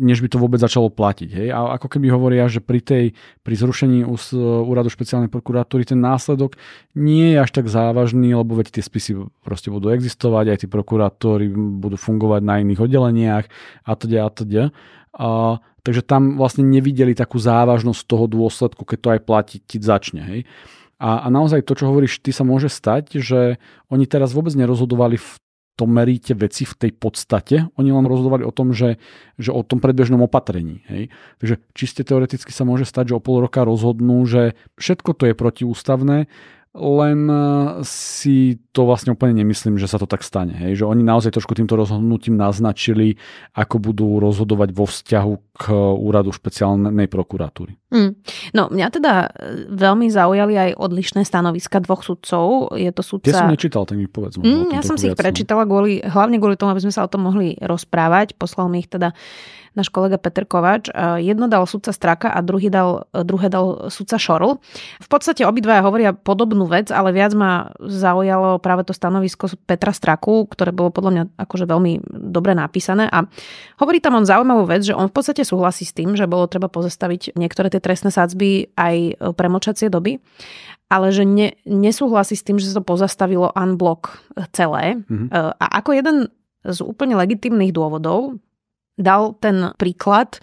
než by to vôbec začalo platiť. Hej? A ako keby hovoria, že pri tej pri zrušení úradu špeciálnej prokuratúry ten následok nie je až tak závažný, lebo veď tie spisy proste budú existovať, aj tí prokurátori budú fungovať na iných oddeleniach a teda a teda. A, takže tam vlastne nevideli takú závažnosť toho dôsledku, keď to aj platiť začne. Hej. A, a naozaj to, čo hovoríš, ty sa môže stať, že oni teraz vôbec nerozhodovali v tom meríte veci v tej podstate. Oni len rozhodovali o tom, že, že o tom predbežnom opatrení. Hej. Takže čiste teoreticky sa môže stať, že o pol roka rozhodnú, že všetko to je protiústavné, len si to vlastne úplne nemyslím, že sa to tak stane. Hej. Že oni naozaj trošku týmto rozhodnutím naznačili, ako budú rozhodovať vo vzťahu k úradu špeciálnej prokuratúry. Mm. No mňa teda veľmi zaujali aj odlišné stanoviska dvoch sudcov. Je to sudca... Tie som nečítal, tak mi povedz. Mm, ja som si ich prečítala kvôli, hlavne kvôli tomu, aby sme sa o tom mohli rozprávať. Poslal mi ich teda náš kolega Petr Kovač. Jedno dal sudca Straka a druhý dal, druhé dal sudca Šorl. V podstate obidvaja hovoria podobnú vec, ale viac ma zaujalo práve to stanovisko Petra Straku, ktoré bolo podľa mňa akože veľmi dobre napísané. A hovorí tam on zaujímavú vec, že on v podstate súhlasí s tým, že bolo treba pozastaviť niektoré tie trestné sadzby aj premlčacie doby, ale že ne, nesúhlasí s tým, že sa to pozastavilo en bloc celé. Mm-hmm. A ako jeden z úplne legitímnych dôvodov dal ten príklad,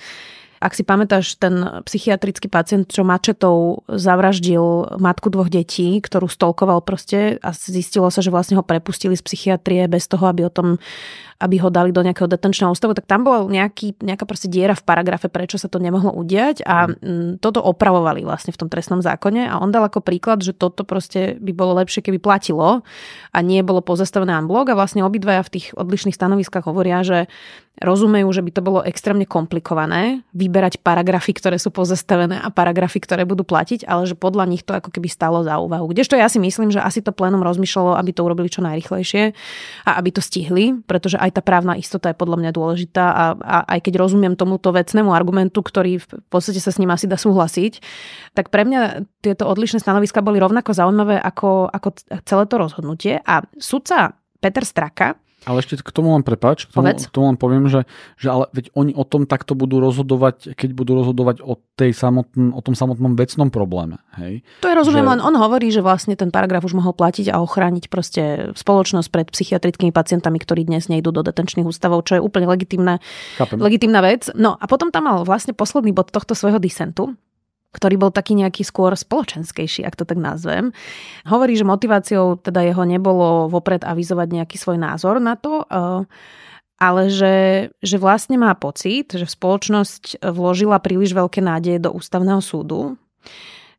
ak si pamätáš, ten psychiatrický pacient, čo mačetou zavraždil matku dvoch detí, ktorú stalkoval proste a zistilo sa, že vlastne ho prepustili z psychiatrie bez toho, aby o tom, aby ho dali do nejakého detenčného ústavu, tak tam bola nejaký, nejaká proste diera v paragrafe, prečo sa to nemohlo udiať a toto opravovali vlastne v tom trestnom zákone a on dal ako príklad, že toto proste by bolo lepšie, keby platilo a nie bolo pozastavené en bloc a vlastne obidvaja v tých odlišných stanoviskách hovoria, že rozumejú, že by to bolo extrémne komplikované vyberať paragrafy, ktoré sú pozastavené a paragrafy, ktoré budú platiť, ale že podľa nich to ako keby stálo za úvahu. Kdežto ja si myslím, že asi to plénum rozmýšľalo, aby to urobili čo najrýchlejšie a aby to stihli, pretože aj tá právna istota je podľa mňa dôležitá a, a aj keď rozumiem tomuto vecnému argumentu, ktorý v podstate sa s ním asi dá súhlasiť, tak pre mňa tieto odlišné stanoviská boli rovnako zaujímavé ako, ako celé to rozhodnutie a sudca Peter Straka. Ale ešte k tomu len prepáč, k tomu, k tomu len poviem, že, že ale veď oni o tom takto budú rozhodovať, keď budú rozhodovať o, tej samotn, o tom samotnom vecnom probléme. Hej? To je rozumiem, že... len on hovorí, že vlastne ten paragraf už mohol platiť a ochrániť proste spoločnosť pred psychiatrickými pacientami, ktorí dnes nejdú do detenčných ústavov, čo je úplne legitímna, legitímna vec. No a potom tam mal vlastne posledný bod tohto svojho disentu, ktorý bol taký nejaký skôr spoločenskejší, ak to tak nazvem. Hovorí, že motiváciou teda jeho nebolo vopred avizovať nejaký svoj názor na to, ale že, že vlastne má pocit, že spoločnosť vložila príliš veľké nádeje do Ústavného súdu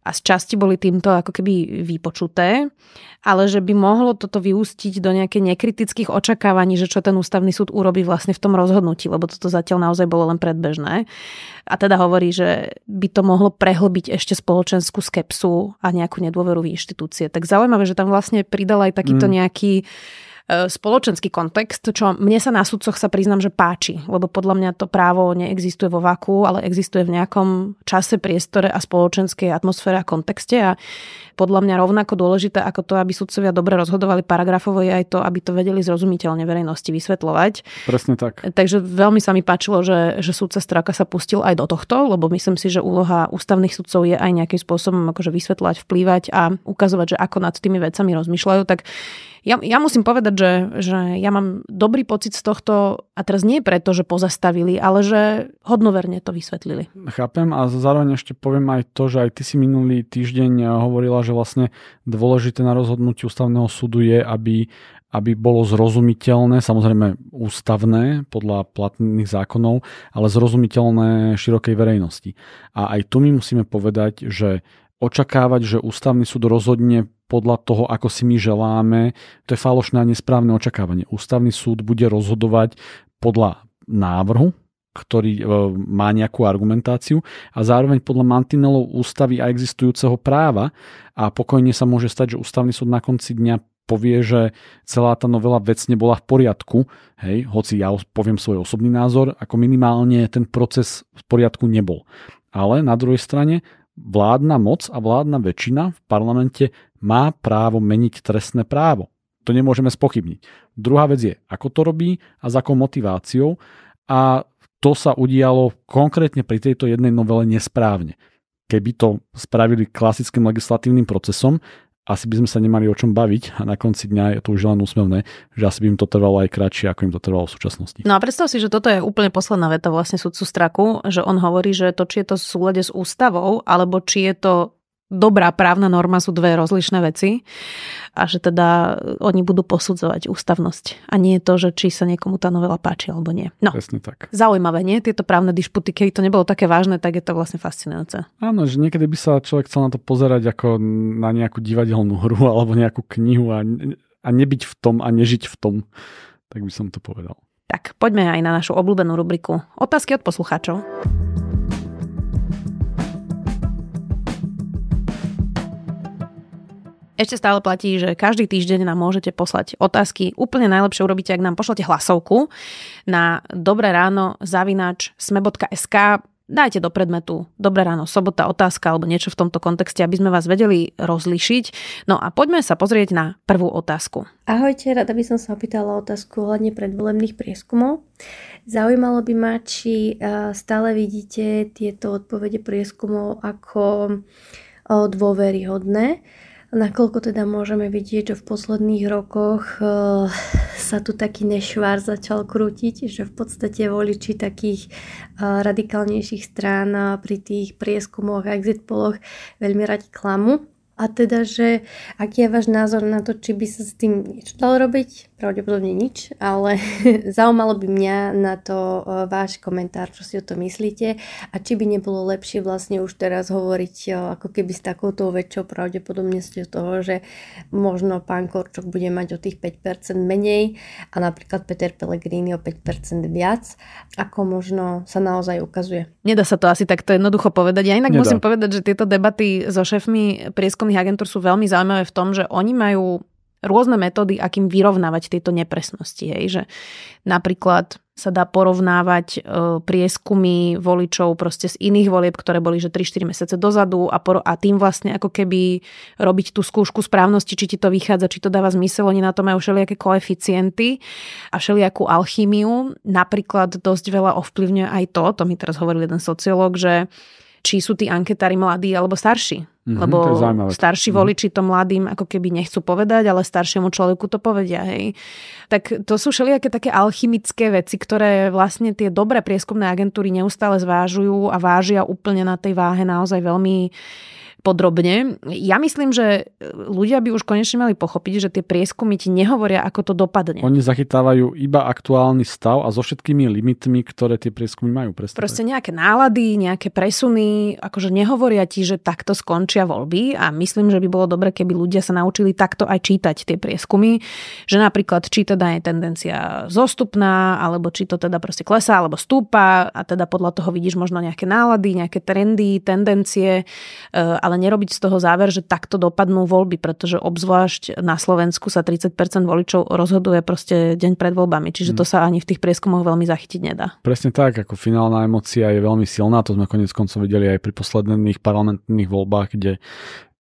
a z časti boli týmto ako keby vypočuté, ale že by mohlo toto vyústiť do nejakých nekritických očakávaní, že čo ten Ústavný súd urobí vlastne v tom rozhodnutí, lebo toto zatiaľ naozaj bolo len predbežné. A teda hovorí, že by to mohlo prehlbiť ešte spoločenskú skepsu a nejakú nedôveru v inštitúcie. Tak zaujímavé, že tam vlastne pridal aj takýto nejaký spoločenský kontext, čo mne sa na sudcoch sa priznám, že páči, lebo podľa mňa to právo neexistuje vo vakuu, ale existuje v nejakom čase, priestore a spoločenskej atmosfére a kontexte a podľa mňa rovnako dôležité ako to, aby sudcovia dobre rozhodovali paragrafovo, je aj to, aby to vedeli zrozumiteľne verejnosti vysvetľovať. Presne tak. Takže veľmi sa mi páčilo, že, že sudca Straka sa pustil aj do tohto, lebo myslím si, že úloha ústavných sudcov je aj nejakým spôsobom akože vysvetľovať, vplývať a ukazovať, že ako nad tými vecami rozmýšľajú, tak Ja, ja musím povedať, že, že ja mám dobrý pocit z tohto, a teraz nie preto, že pozastavili, ale že hodnoverne to vysvetlili. Chápem a zároveň ešte poviem aj to, že aj ty si minulý týždeň hovorila, že vlastne dôležité na rozhodnutí Ústavného súdu je, aby aby bolo zrozumiteľné, samozrejme ústavné podľa platných zákonov, ale zrozumiteľné širokej verejnosti. A aj tu my musíme povedať, že očakávať, že Ústavný súd rozhodne podľa toho, ako si my želáme, to je falošné a nesprávne očakávanie. Ústavný súd bude rozhodovať podľa návrhu, ktorý má nejakú argumentáciu a zároveň podľa mantinelov ústavy a existujúceho práva a pokojne sa môže stať, že Ústavný súd na konci dňa povie, že celá tá novela vecne bola v poriadku, hej, hoci ja poviem svoj osobný názor, ako minimálne ten proces v poriadku nebol. Ale na druhej strane vládna moc a vládna väčšina v parlamente má právo meniť trestné právo. To nemôžeme spochybniť. Druhá vec je, ako to robí a s akou motiváciou, a to sa udialo konkrétne pri tejto jednej novele nesprávne. Keby to spravili klasickým legislatívnym procesom, asi by sme sa nemali o čom baviť a na konci dňa je to už len úsmevné, že asi by im to trvalo aj kratšie, ako im to trvalo v súčasnosti. No a predstav si, že toto je úplne posledná veta vlastne sudcu Straku, že on hovorí, že to, či je to v súlade s ústavou, alebo či je to dobrá právna norma, sú dve rozličné veci a že teda oni budú posudzovať ústavnosť a nie to, že či sa niekomu tá novela páči alebo nie. No, presne tak. Zaujímavé, nie? Tieto právne dišputy, keď to nebolo také vážne, tak je to vlastne fascinujúce. Áno, že niekedy by sa človek chcel na to pozerať ako na nejakú divadelnú hru alebo nejakú knihu a, a nebyť v tom a nežiť v tom. Tak by som to povedal. Tak, poďme aj na našu obľúbenú rubriku Otázky od poslucháčov. Ešte stále platí, že každý týždeň nám môžete poslať otázky. Úplne najlepšie urobíte, ak nám pošlete hlasovku na dobré ráno zavináč sme bodka es ká. Dajte do predmetu Dobré ráno sobota, otázka alebo niečo v tomto kontexte, aby sme vás vedeli rozlíšiť. No a poďme sa pozrieť na prvú otázku. Ahojte, rada by som sa opýtala otázku ohľadne predvolebných prieskumov. Zaujímalo by ma, či stále vidíte tieto odpovede prieskumov ako dôveryhodné. Nakoľko teda môžeme vidieť, že v posledných rokoch e, sa tu taký nešvár začal krútiť, že v podstate voliči takých e, radikálnejších strán pri tých prieskumoch a exit poloch veľmi radi klamu. A teda, že aký je váš názor na to, či by sa s tým niečo dal robiť? Pravdepodobne nič, ale zaujímalo by mňa na to e, váš komentár, čo si o to myslíte a či by nebolo lepšie vlastne už teraz hovoriť e, ako keby s takouto väčšou pravdepodobnosťou toho, že možno pán Korčok bude mať o tých päť percent menej a napríklad Peter Pellegrini o päť percent viac, ako možno sa naozaj ukazuje. Nedá sa to asi takto jednoducho povedať. Ja inak Nedá. musím povedať, že tieto debaty so šéfmi prieskumných agentúr sú veľmi zaujímavé v tom, že oni majú rôzne metódy, akým vyrovnávať tieto nepresnosti. Hej. Že napríklad sa dá porovnávať prieskumy voličov proste z iných volieb, ktoré boli že tri štyri mesiace dozadu a, por- a tým vlastne ako keby robiť tú skúšku správnosti, či ti to vychádza, či to dáva zmysel. Oni na to majú všelijaké koeficienty a všelijakú alchímiu. Napríklad dosť veľa ovplyvňuje aj to, to mi teraz hovoril jeden sociológ, že či sú tí anketári mladí alebo starší. Mm-hmm, Lebo starší mm-hmm. voliči to mladým ako keby nechcú povedať, ale staršiemu človeku to povedia. Hej. Tak to sú všelijaké také alchymické veci, ktoré vlastne tie dobré prieskumné agentúry neustále zvážujú a vážia úplne na tej váhe naozaj veľmi podrobne. Ja myslím, že ľudia by už konečne mali pochopiť, že tie prieskumy ti nehovoria, ako to dopadne. Oni zachytávajú iba aktuálny stav a so všetkými limitmi, ktoré tie prieskumy majú. Presne, Proste nejaké nálady, nejaké presuny, akože nehovoria ti, že takto skončia voľby a myslím, že by bolo dobre, keby ľudia sa naučili takto aj čítať tie prieskumy, že napríklad či teda je tendencia zostupná, alebo či to teda proste klesá, alebo stúpa a teda podľa toho vidíš možno nejaké nálady, nejaké trendy, tendencie, ale ale nerobiť z toho záver, že takto dopadnú voľby, pretože obzvlášť na Slovensku sa tridsať percent voličov rozhoduje proste deň pred voľbami, čiže to sa ani v tých prieskumoch veľmi zachytiť nedá. Presne tak, ako finálna emócia je veľmi silná, to sme koniec koncov videli aj pri posledných parlamentných voľbách, kde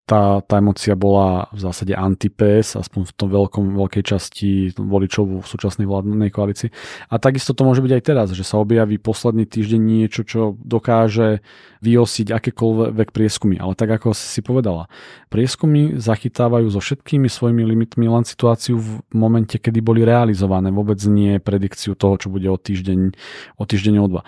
tá, tá emócia bola v zásade anti-pé es, aspoň v tom veľkom, veľkej časti voličov v súčasnej vládnej koalícii. A takisto to môže byť aj teraz, že sa objaví posledný týždeň niečo, čo dokáže vyosiť akékoľvek prieskumy. Ale tak, ako si povedala, prieskumy zachytávajú so všetkými svojimi limitmi len situáciu v momente, kedy boli realizované. Vôbec nie predikciu toho, čo bude o týždeň, o týždeň, o dva.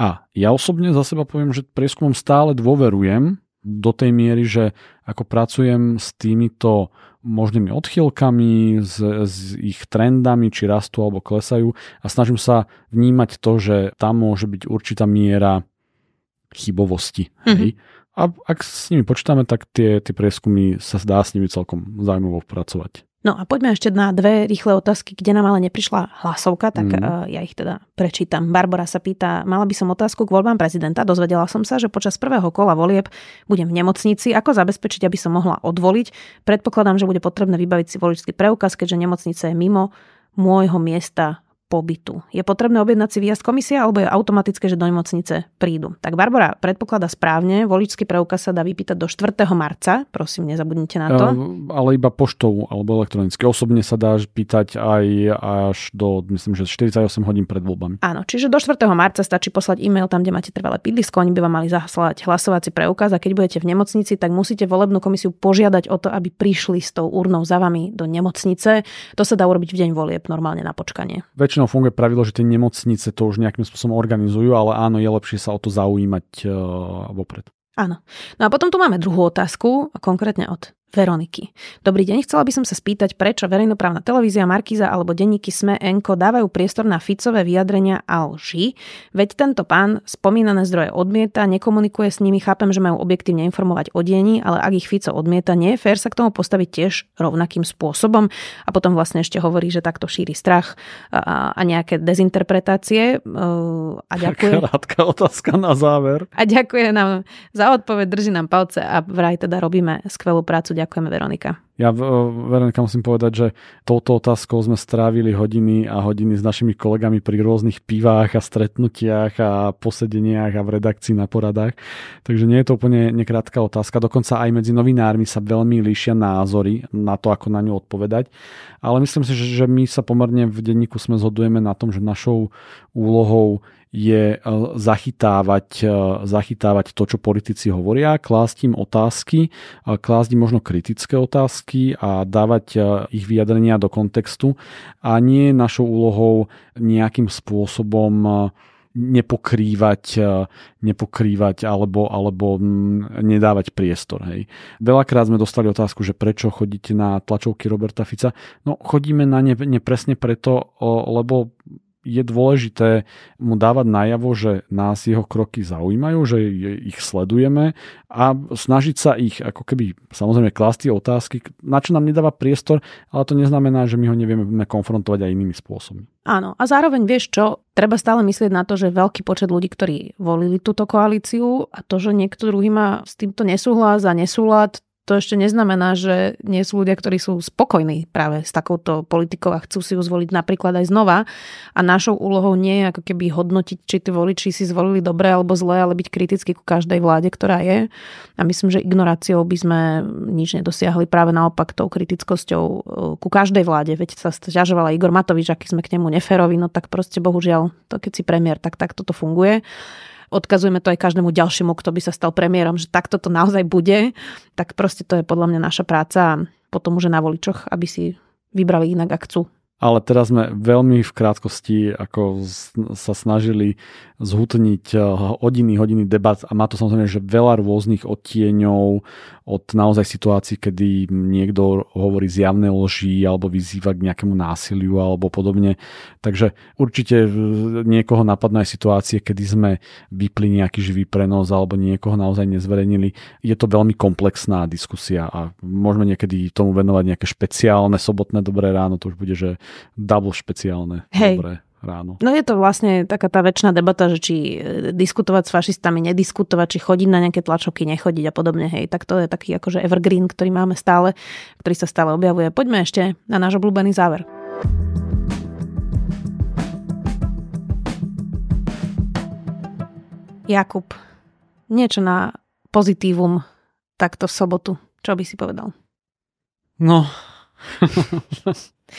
A ja osobne za seba poviem, že prieskumom stále dôverujem do tej miery, že ako pracujem s týmito možnými odchýlkami, s, s ich trendami, či rastú alebo klesajú, a snažím sa vnímať to, že tam môže byť určitá miera chybovosti. Mm-hmm. Hej? A ak s nimi počítame, tak tie, tie prieskumy sa dá s nimi celkom zaujímavo pracovať. No a poďme ešte na dve rýchle otázky, kde nám ale neprišla hlasovka, tak mm. ja ich teda prečítam. Barbora sa pýta, mala by som otázku k voľbám prezidenta. Dozvedela som sa, že počas prvého kola volieb budem v nemocnici. Ako zabezpečiť, aby som mohla odvoliť? Predpokladám, že bude potrebné vybaviť si voličský preukaz, keďže nemocnica je mimo môjho miesta pobytu. Je potrebné objednať si výjazd komisie, alebo je automatické, že do nemocnice prídu? Tak Barbora predpokladá správne, voličský preukaz sa dá vypýtať do štvrtého marca, prosím, nezabudnite na to. Ale iba poštou alebo elektronicky. Osobne sa dá pýtať aj až do, myslím, že štyridsaťosem hodín pred voľbami. Áno, čiže do štvrtého marca stačí poslať e-mail tam, kde máte trvalé bydlisko, oni by vám mali zaslať hlasovací preukaz, a keď budete v nemocnici, tak musíte volebnú komisiu požiadať o to, aby prišli s tou urnou za vami do nemocnice. To sa dá urobiť v deň volieb, normálne na počkanie. Väčšinou funguje pravidlo, že tie nemocnice to už nejakým spôsobom organizujú, ale áno, je lepšie sa o to zaujímať uh, vopred. Áno. No a potom tu máme druhú otázku, konkrétne od Veroniky. Dobrý deň, chcela by som sa spýtať, prečo verejnoprávna televízia, Markíza alebo denníky SME, Enko dávajú priestor na Ficové vyjadrenia a lži, veď tento pán spomínané zdroje odmieta, nekomunikuje s nimi, chápem, že majú objektívne informovať o diení, ale ak ich Fico odmieta, nie je fér sa k tomu postaviť tiež rovnakým spôsobom, a potom vlastne ešte hovorí, že takto šíri strach a, a nejaké dezinterpretácie. A ďakuje. Krátka otázka na záver. A ďakuje nám za odpoveď, drží nám palce a vraj teda robíme skvelú prácu. Ďakujeme, Veronika. Ja, Veronika, musím povedať, že touto otázkou sme strávili hodiny a hodiny s našimi kolegami pri rôznych pivách a stretnutiach a posedeniach a v redakcii na poradách. Takže nie je to úplne nekrátka otázka. Dokonca aj medzi novinármi sa veľmi líšia názory na to, ako na ňu odpovedať. Ale myslím si, že my sa pomerne v denníku SME zhodujeme na tom, že našou úlohou je zachytávať, zachytávať to, čo politici hovoria, klásť im otázky, klásť im možno kritické otázky a dávať ich vyjadrenia do kontextu, a nie našou úlohou nejakým spôsobom nepokrývať, nepokrývať alebo, alebo nedávať priestor. Hej. Veľakrát sme dostali otázku, že prečo chodíte na tlačovky Roberta Fica. No, chodíme na ne, ne presne preto, lebo je dôležité mu dávať najavo, že nás jeho kroky zaujímajú, že ich sledujeme, a snažiť sa ich, ako keby, samozrejme klásť tie otázky, na čo nám nedáva priestor, ale to neznamená, že my ho nevieme konfrontovať aj inými spôsobmi. Áno, a zároveň vieš čo, treba stále myslieť na to, že veľký počet ľudí, ktorí volili túto koalíciu, a to, že niekto druhý má s týmto nesúhlas a nesúlad, to ešte neznamená, že nie sú ľudia, ktorí sú spokojní práve s takouto politikou a chcú si ju zvoliť napríklad aj znova. A našou úlohou nie je ako keby hodnotiť, či tí voliči si zvolili dobre alebo zle, ale byť kritický ku každej vláde, ktorá je. A myslím, že ignoráciou by sme nič nedosiahli, práve naopak tou kritickosťou ku každej vláde. Veď sa sťažovala Igor Matovič, aký sme k nemu neférovi, no tak proste bohužiaľ, to keď si premiér, tak takto to funguje. Odkazujeme to aj každému ďalšiemu, kto by sa stal premiérom, že takto to naozaj bude, tak proste to je podľa mňa naša práca, a potom už na voličoch, aby si vybrali inak, ak chcú. Ale teraz sme veľmi v krátkosti ako sa snažili zhutniť hodiny, hodiny debat, a má to samozrejme, že veľa rôznych odtieňov od naozaj situácií, kedy niekto hovorí zjavné lži alebo vyzýva k nejakému násiliu alebo podobne. Takže určite niekoho napadnú aj situácie, kedy sme vypli nejaký živý prenos alebo niekoho naozaj nezverejnili. Je to veľmi komplexná diskusia a môžeme niekedy tomu venovať nejaké špeciálne sobotné Dobré ráno, to už bude, že double špeciálne. Hej. Dobré ráno. No je to vlastne taká tá väčšiná debata, že či diskutovať s fašistami, nediskutovať, či chodiť na nejaké tlačovky, nechodiť a podobne. Hej, tak to je taký akože evergreen, ktorý máme stále, ktorý sa stále objavuje. Poďme ešte na náš obľúbený záver. Jakub, niečo na pozitívum takto v sobotu. Čo by si povedal? No.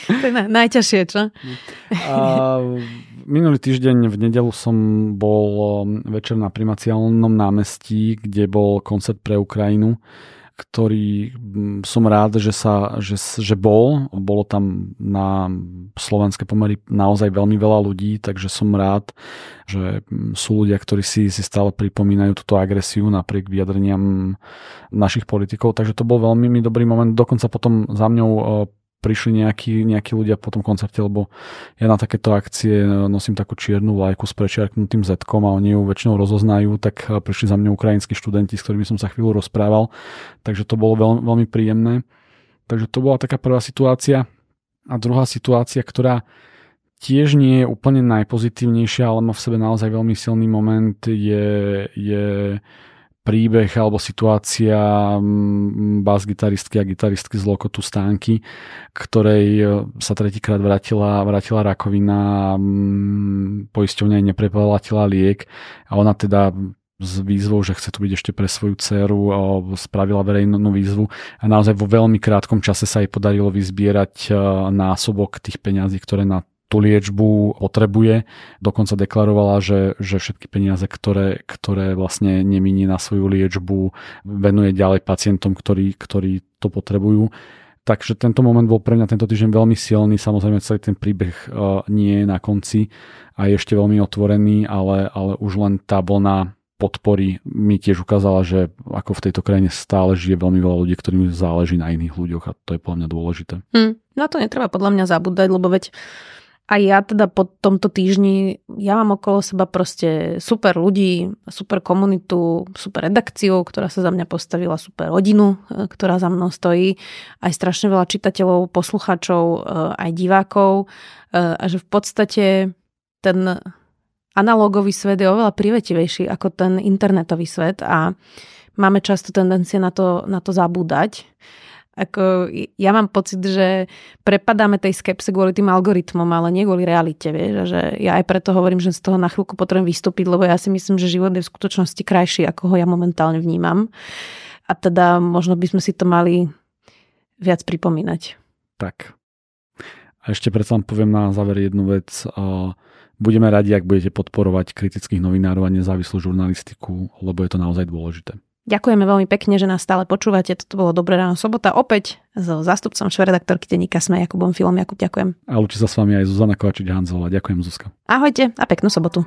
To je najťažšie, čo? Minulý týždeň v nedeľu som bol večer na Primaciálnom námestí, kde bol koncert pre Ukrajinu, ktorý som rád, že, sa, že, že bol. Bolo tam na slovenské pomery naozaj veľmi veľa ľudí, takže som rád, že sú ľudia, ktorí si, si stále pripomínajú túto agresiu napriek vyjadreniam našich politikov. Takže to bol veľmi dobrý moment. Dokonca potom za mňou prišli nejakí, nejakí ľudia po tom koncerte, lebo ja na takéto akcie nosím takú čiernu vlajku s prečiarknutým zetkom a oni ju väčšinou rozoznajú, tak prišli za mňa ukrajinskí študenti, s ktorými som sa chvíľu rozprával, takže to bolo veľmi, veľmi príjemné. Takže to bola taká prvá situácia. A druhá situácia, ktorá tiež nie je úplne najpozitívnejšia, ale má v sebe naozaj veľmi silný moment, je, je príbeh alebo situácia bas-gitaristky a gitaristky z Lokotu Stánky, ktorej sa tretíkrát vrátila, vrátila rakovina, poisťovňa jej nepreplatila liek a ona teda s výzvou, že chce tu byť ešte pre svoju dceru, spravila verejnú výzvu a naozaj vo veľmi krátkom čase sa jej podarilo vyzbierať násobok tých peňazí, ktoré na tú liečbu potrebuje. Dokonca deklarovala, že, že všetky peniaze, ktoré, ktoré vlastne neminie na svoju liečbu, venuje ďalej pacientom, ktorí, ktorí to potrebujú. Takže tento moment bol pre mňa tento týždeň veľmi silný. Samozrejme, celý ten príbeh nie je na konci a je ešte veľmi otvorený, ale, ale už len tá vlna podpory mi tiež ukázala, že ako v tejto krajine stále žije veľmi veľa ľudí, ktorým záleží na iných ľuďoch a to je podľa mňa dôležité. Hmm, na to netreba podľa mňa zabúdať, lebo veď a ja teda po tomto týždni, ja mám okolo seba proste super ľudí, super komunitu, super redakciu, ktorá sa za mňa postavila, super rodinu, ktorá za mnou stojí, aj strašne veľa čitateľov, poslucháčov, aj divákov. A že v podstate ten analógový svet je oveľa privetivejší ako ten internetový svet a máme často tendencie na to, na to zabúdať. Ako, ja mám pocit, že prepadáme tej skepse kvôli tým algoritmom, ale nie kvôli realite, vieš, a že ja aj preto hovorím, že z toho na chvíľku potrebujem vystúpiť, lebo ja si myslím, že život je v skutočnosti krajší, ako ho ja momentálne vnímam. A teda možno by sme si to mali viac pripomínať. Tak. A ešte predsa vám poviem na záver jednu vec. Budeme radi, ak budete podporovať kritických novinárov a nezávislú žurnalistiku, lebo je to naozaj dôležité. Ďakujeme veľmi pekne, že nás stále počúvate. Toto bolo Dobré ráno sobota. Opäť so zástupcom šéfredaktorky denníka es em e Jakubom Filom. Jakub, ďakujem. A učí sa s vami aj Zuzana Kovačič Hanzelová. Ďakujem, Zuzka. Ahojte a peknú sobotu.